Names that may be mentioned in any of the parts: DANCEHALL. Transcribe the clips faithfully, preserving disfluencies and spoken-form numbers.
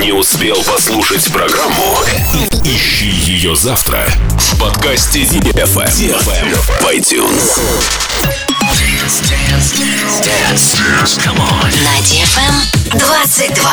Не успел послушать программу? Ищи ее завтра в подкасте ди эф эм в iTunes. На ди эф эм двадцать два.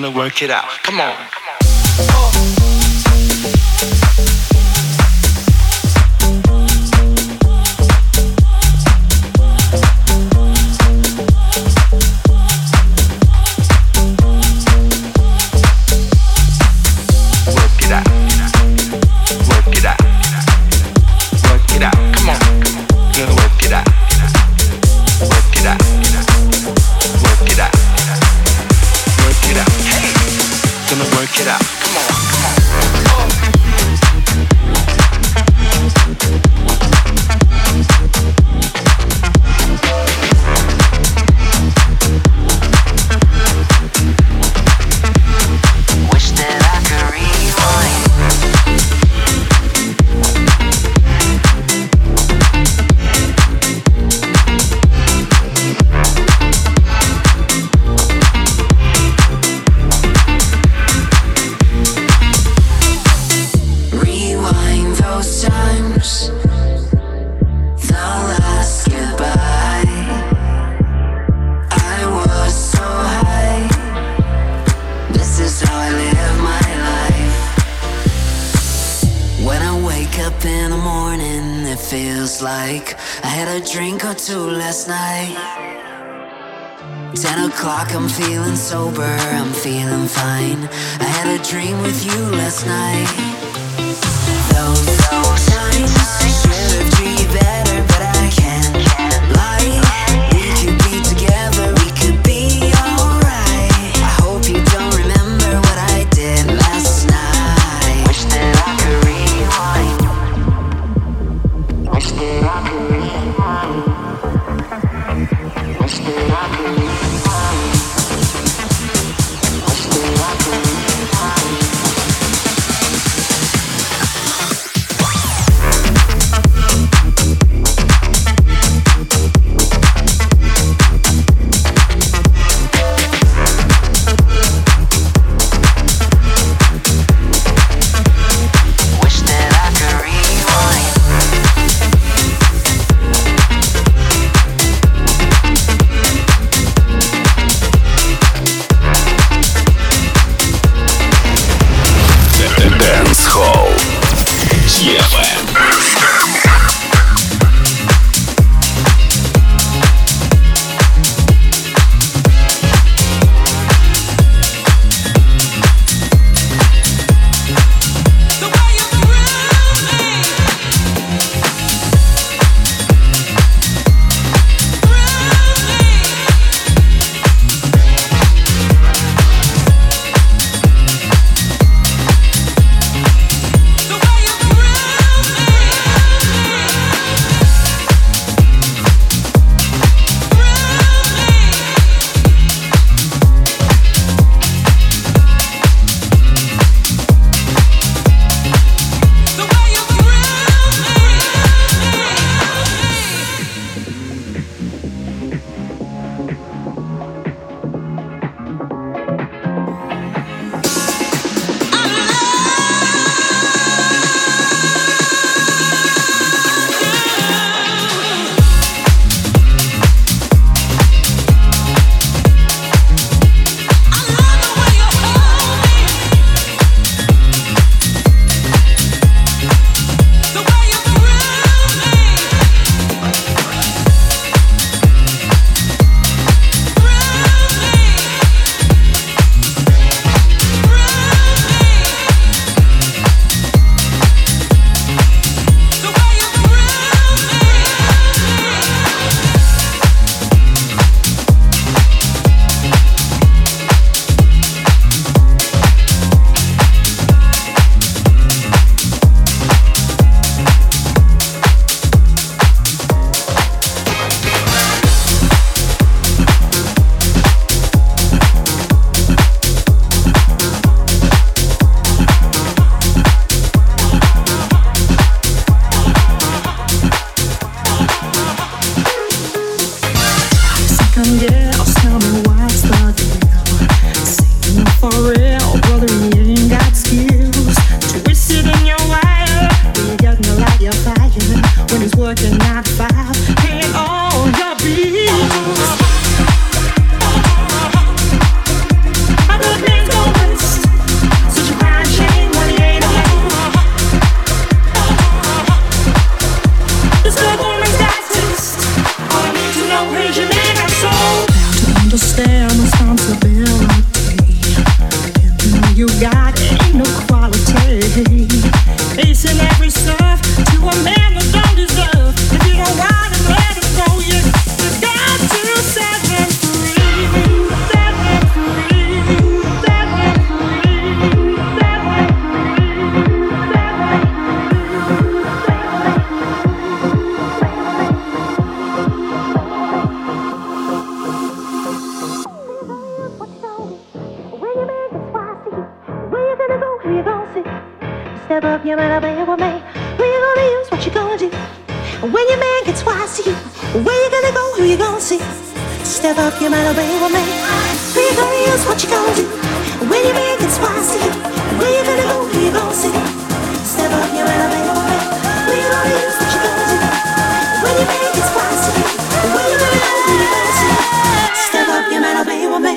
gonna work it out. Come on. Let's go. understand responsibility. Everything you got ain't no quality. Facing every serve to a man that don't deserve. If you don't want him, let him go. You, you got to set him free. Set him free. Set him free. Set him Step up, you better be with me. Where you gonna use? What you gonna do? When your man gets wise to you, where you gonna go? Who you gonna see? Step up, you better be with me. Where you gonna use? What you gonna do? When your man gets wise to you, where you gonna go? Who you gonna see? Step up, you better be with me. Where you gonna use? What you gonna do? When your man gets wise to you, where you gonna go? Who you gonna see? Step up, you better be with me.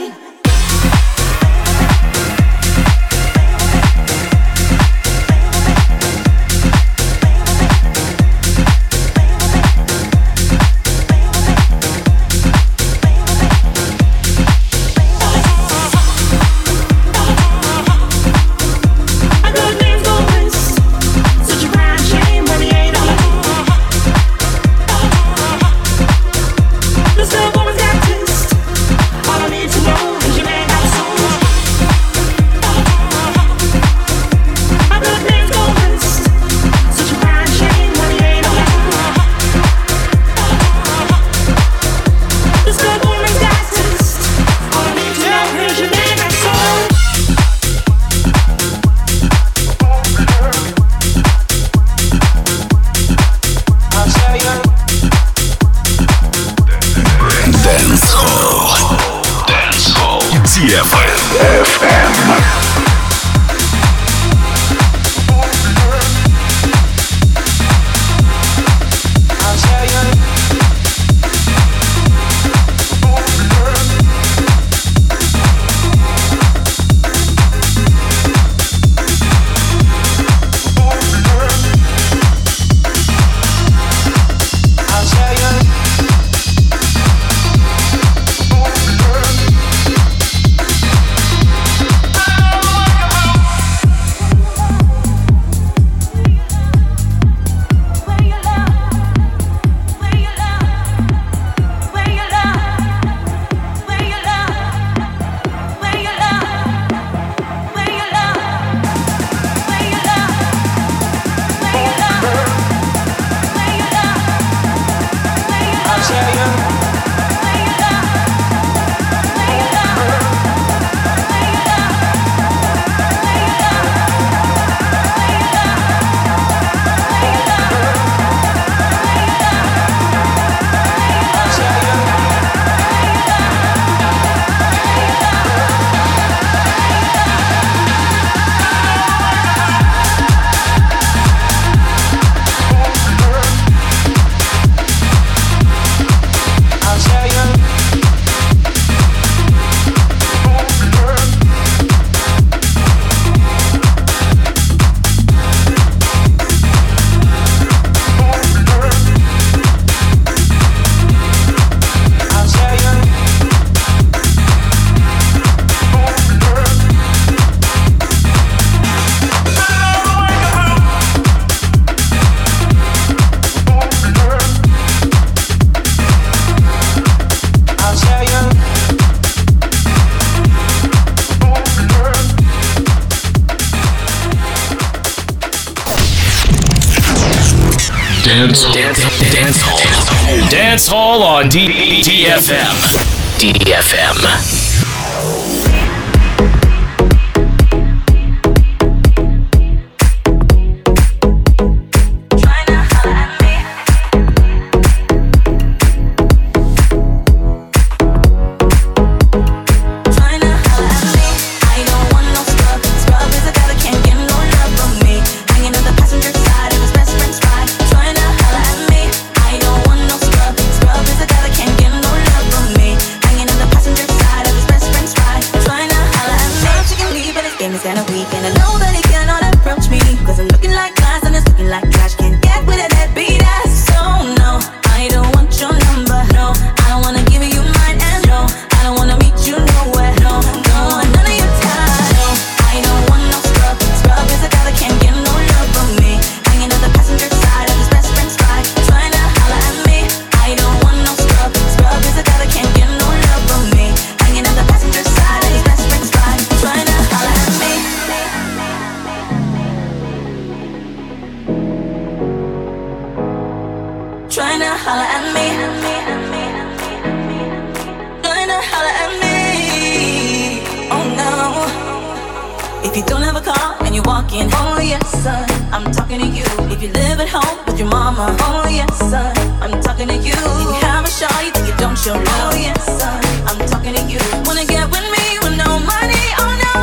Dance, dance, dance hall. Dance hall on D F M. D F M. yes, son, I'm talking to you. If you live at home with your mama, oh yes, son, I'm talking to you. If you have a shot, you think you don't show love, oh yes, son, I'm talking to you. Wanna get with me with no money? Oh no,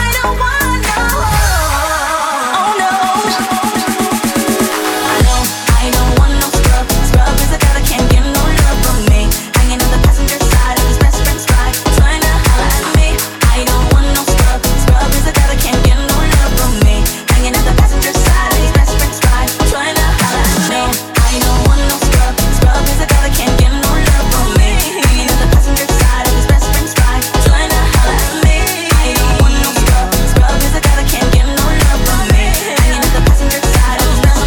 I don't want no. Oh no, I know I don't want no scrub. Scrub is a guy that can't get no love from me. Hanging on the passenger side of his best friend's ride, trying to holler at me. I don't want no scrub. Scrub is a guy that can't get no love from me. Hanging on the passenger side of his best friend's ride, trying to holler at me. I don't want no scrub. Scrub is a guy that can't get no love from me. Hanging on the passenger side of his best friend's ride, trying to holler at me. I don't want no scrub. Scrub is a guy that can't get no love from me. Hanging on the passenger side of his best friend's ride, trying to holler at me. Trying to holler at me. Trying to holler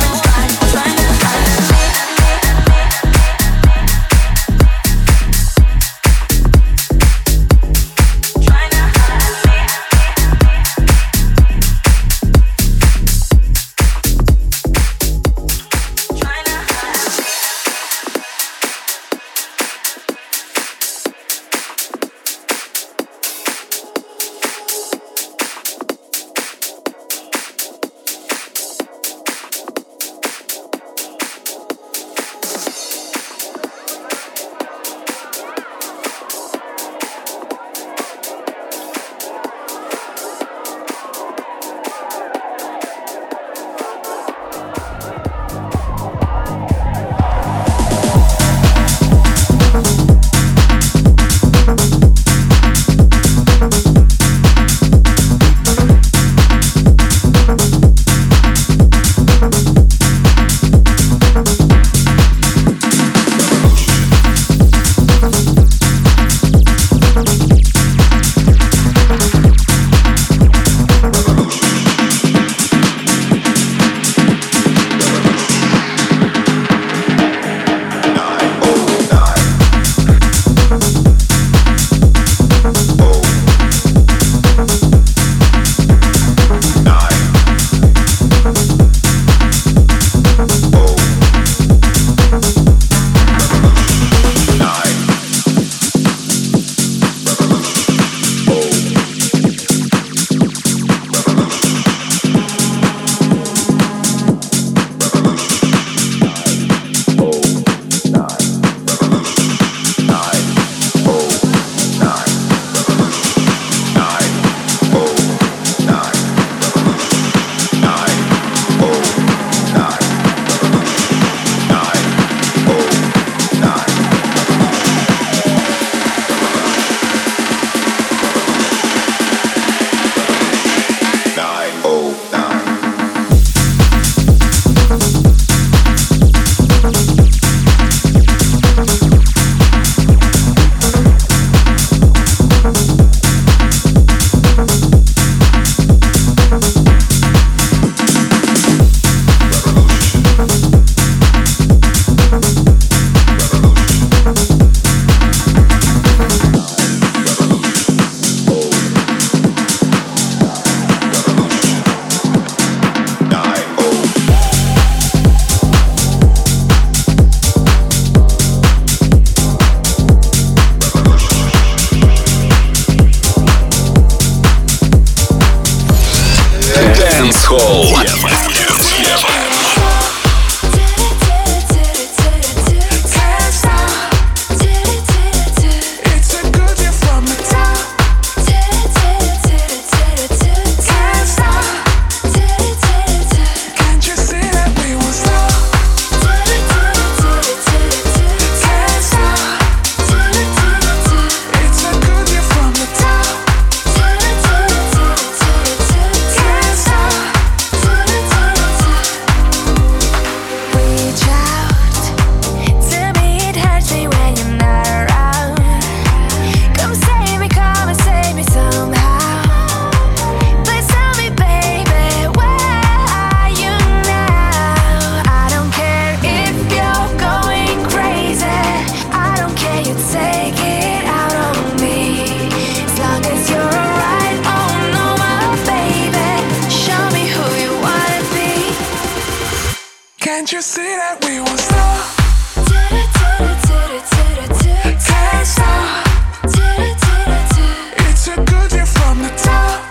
at me. It's a goodie from the top.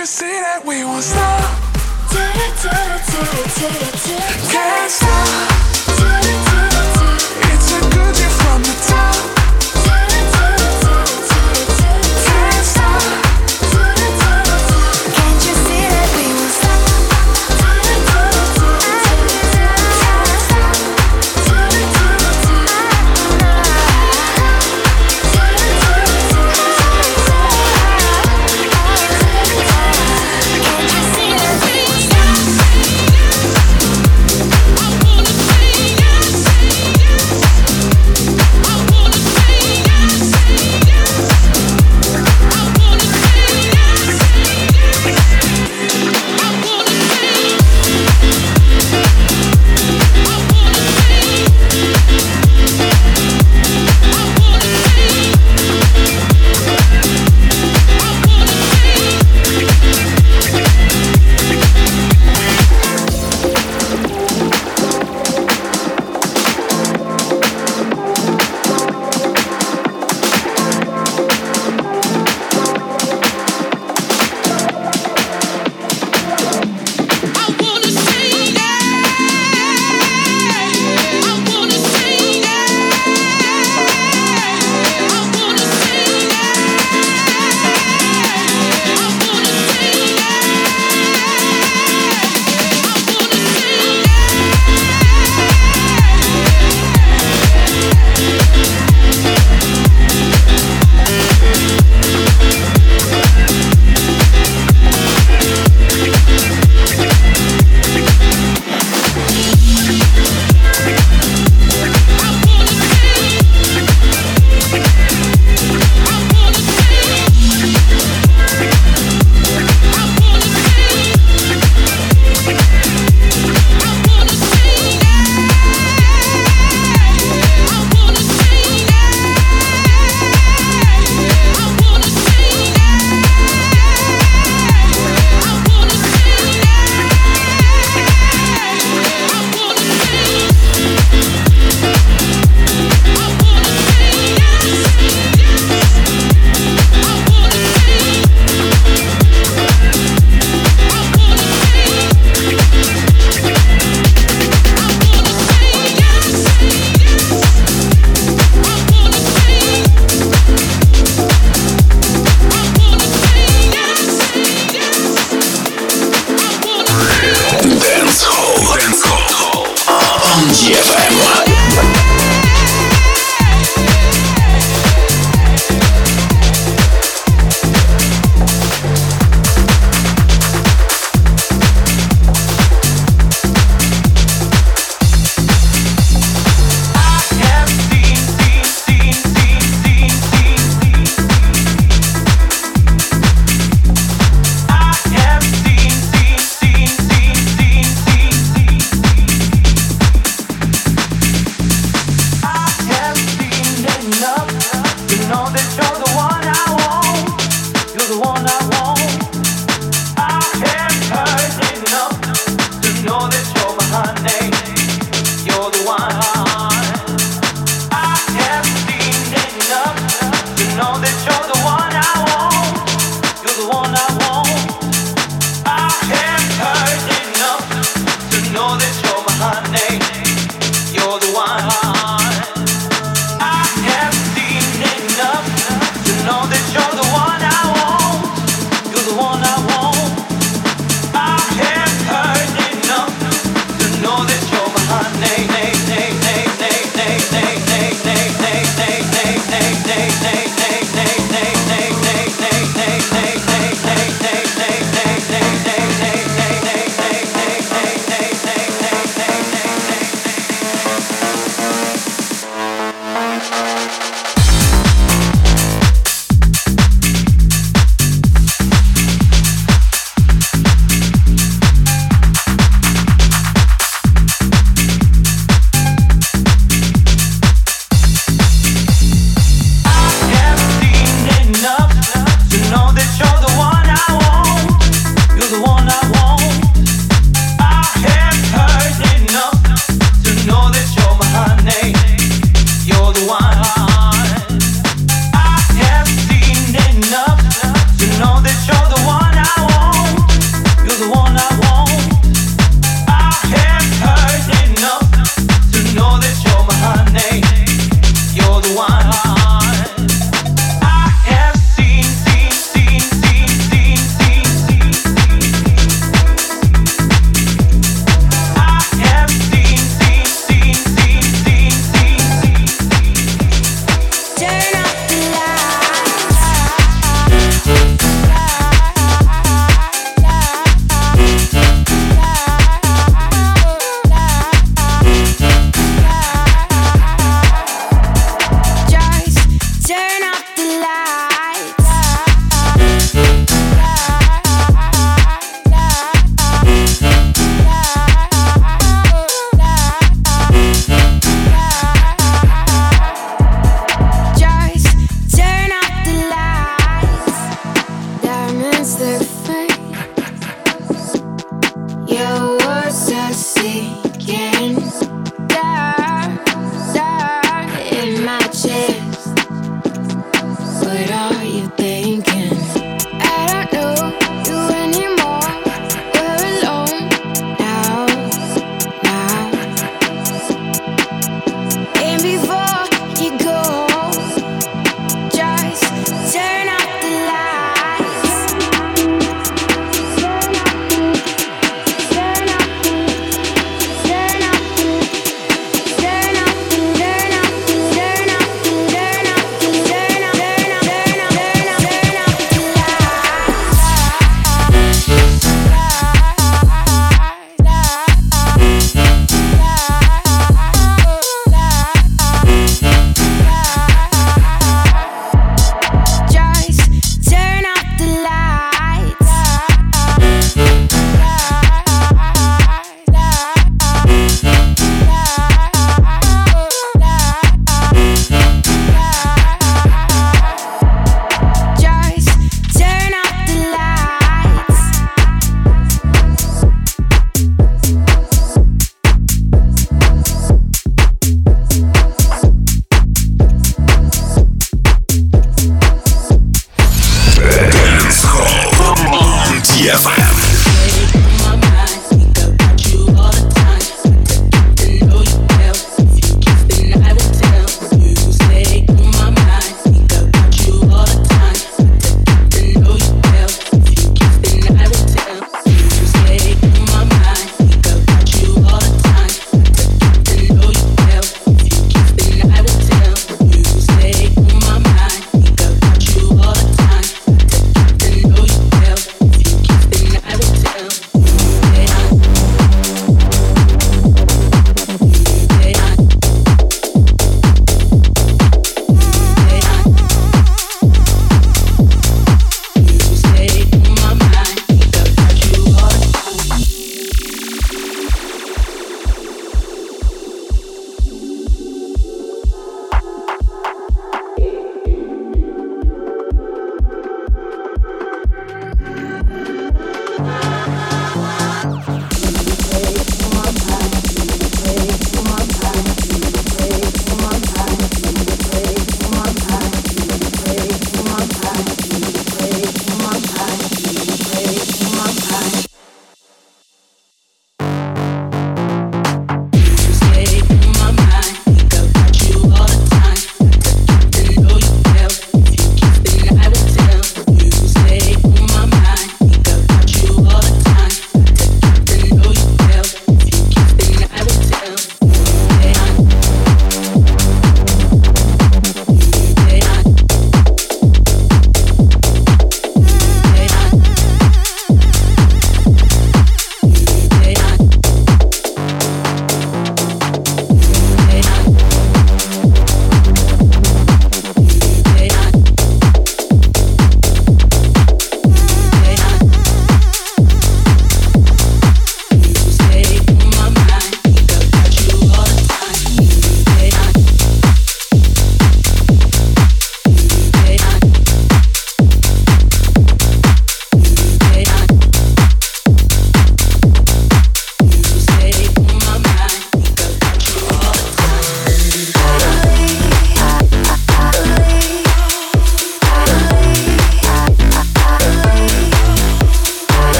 you see that we won't stop? Do it, do it, do it, do it, do it. Can't stop. Do it, do it, do it. It's a goodie from the top. Do it, do it, do it, do it, do it. Can't stop. Do it, do it, do it. Can't you see that we won't stop? Do it, do it, do it, do it. Can't stop. Do it, do it, do it.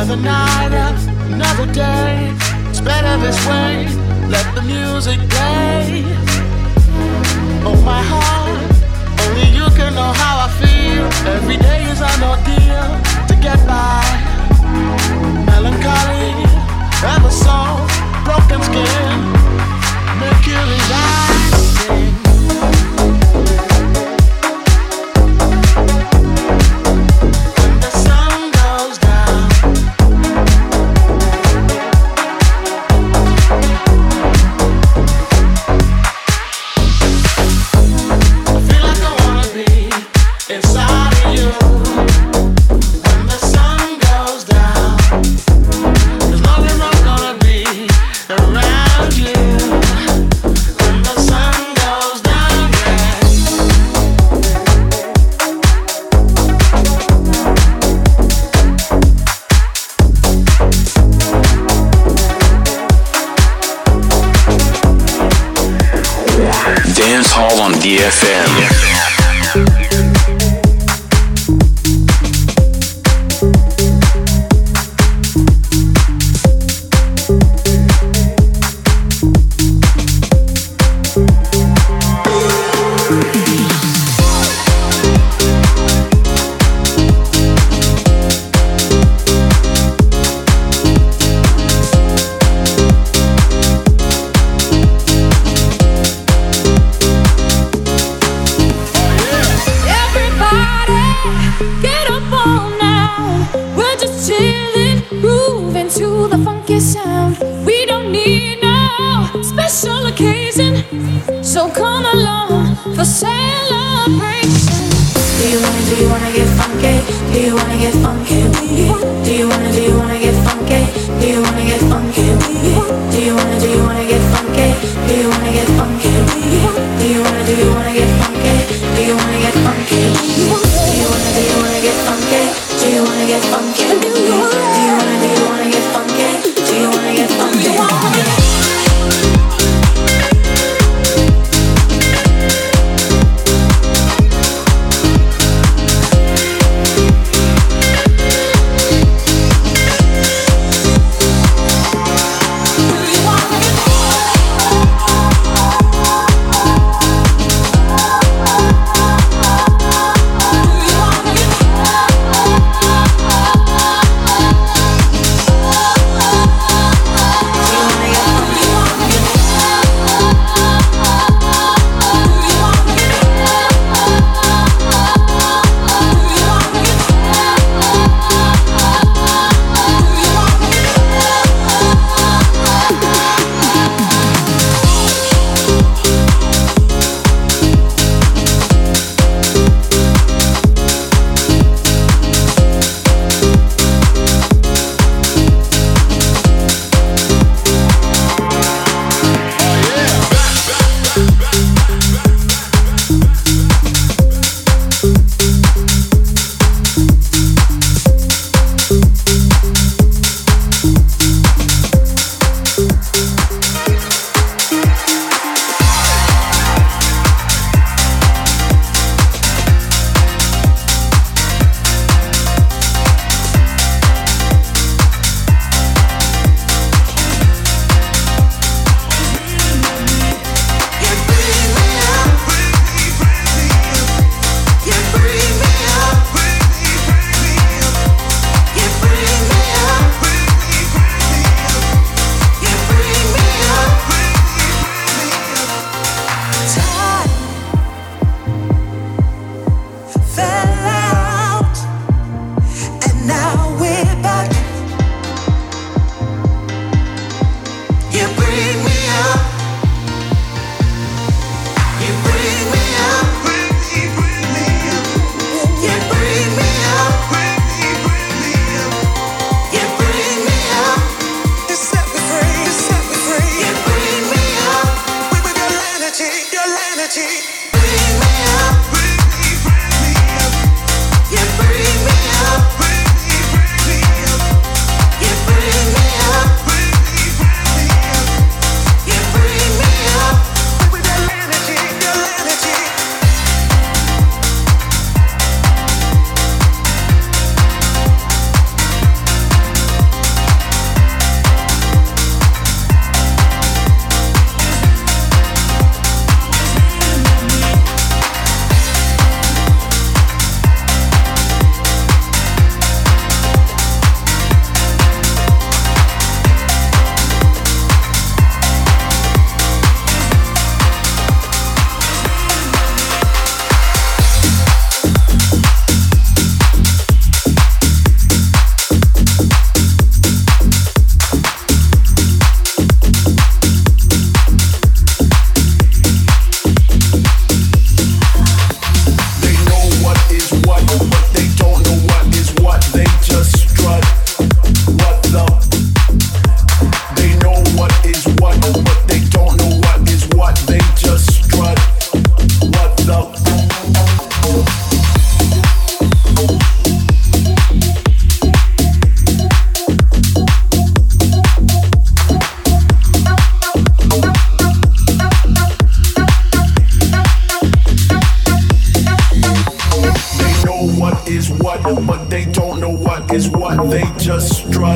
Another night, another day. It's better this way. Let the music play. Oh my heart, only you can know how I feel. Every day is an ordeal to get by. Melancholy, ever so broken skin. Mercury rising. Dancehall on D F M.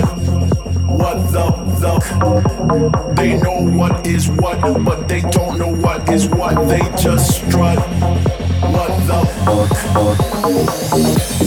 what, what's up, up. They know what is what, but they don't know what is what. They just strut. What the fuck?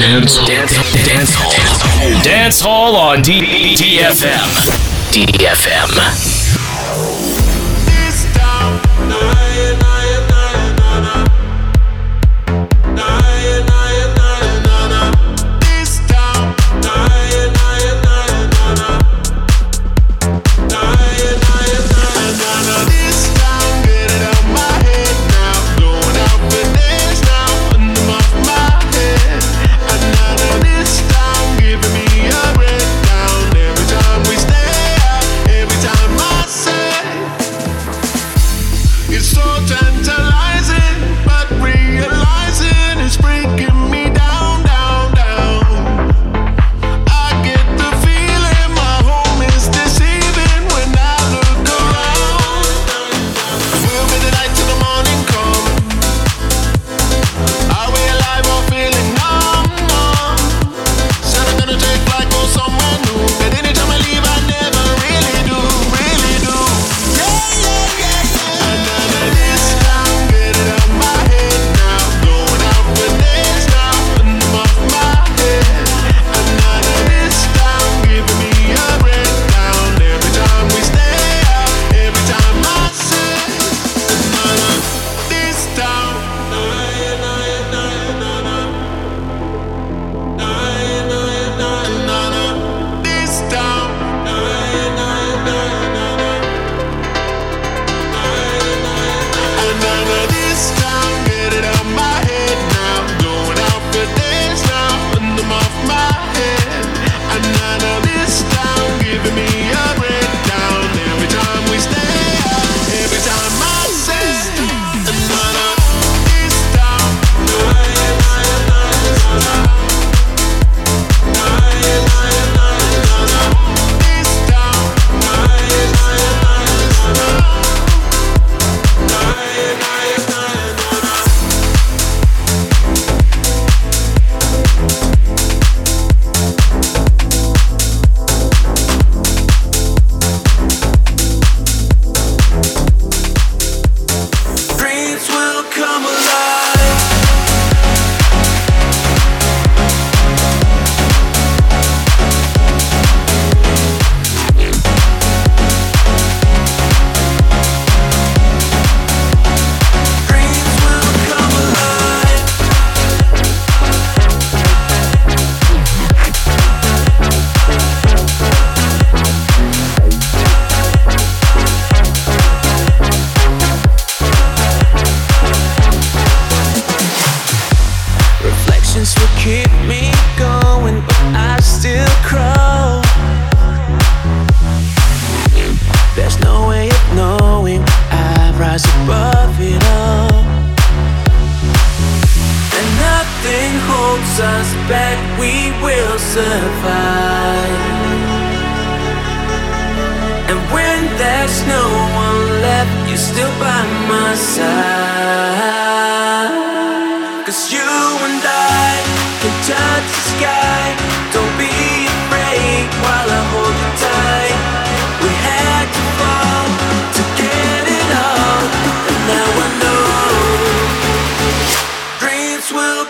Dance Hall. Dance Hall on D F M. D F M.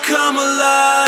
Come alive.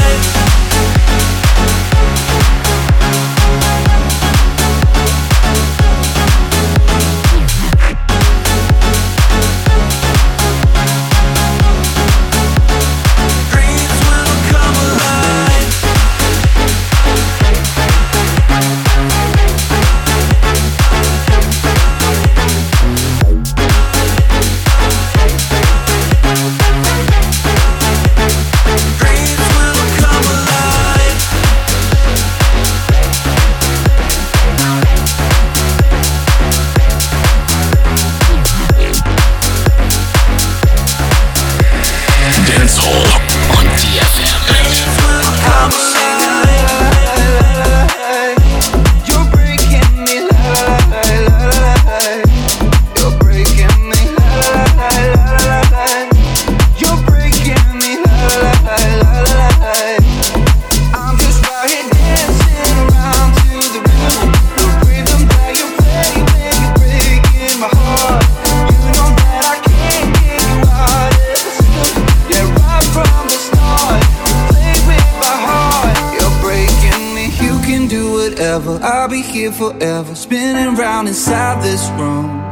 forever, I'll be here forever, spinning round inside this room.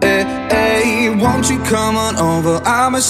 Hey, hey, won't you come on over? I'm a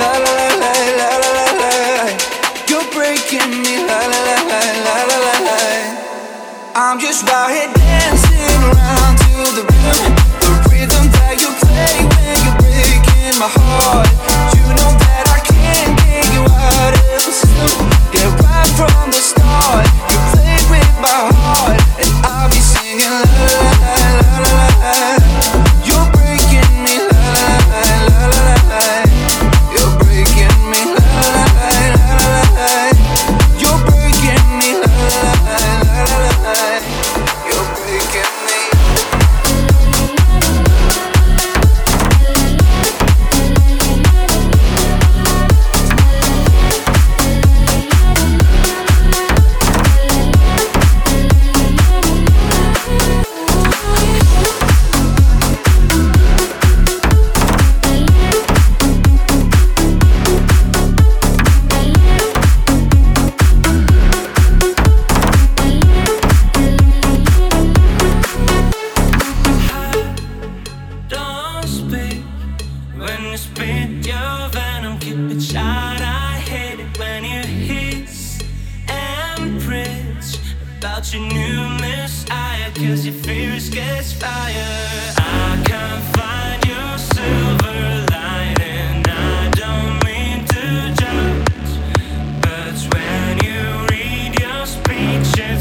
la la la la la la la. You're breaking me la la la la la la la. I'm just out here dancing around to the rhythm, the rhythm that you play when you're breaking my heart. You know that I can't get you out of the system. Yeah, right from the start, you played with my heart, and I'll be singing la la la. Change.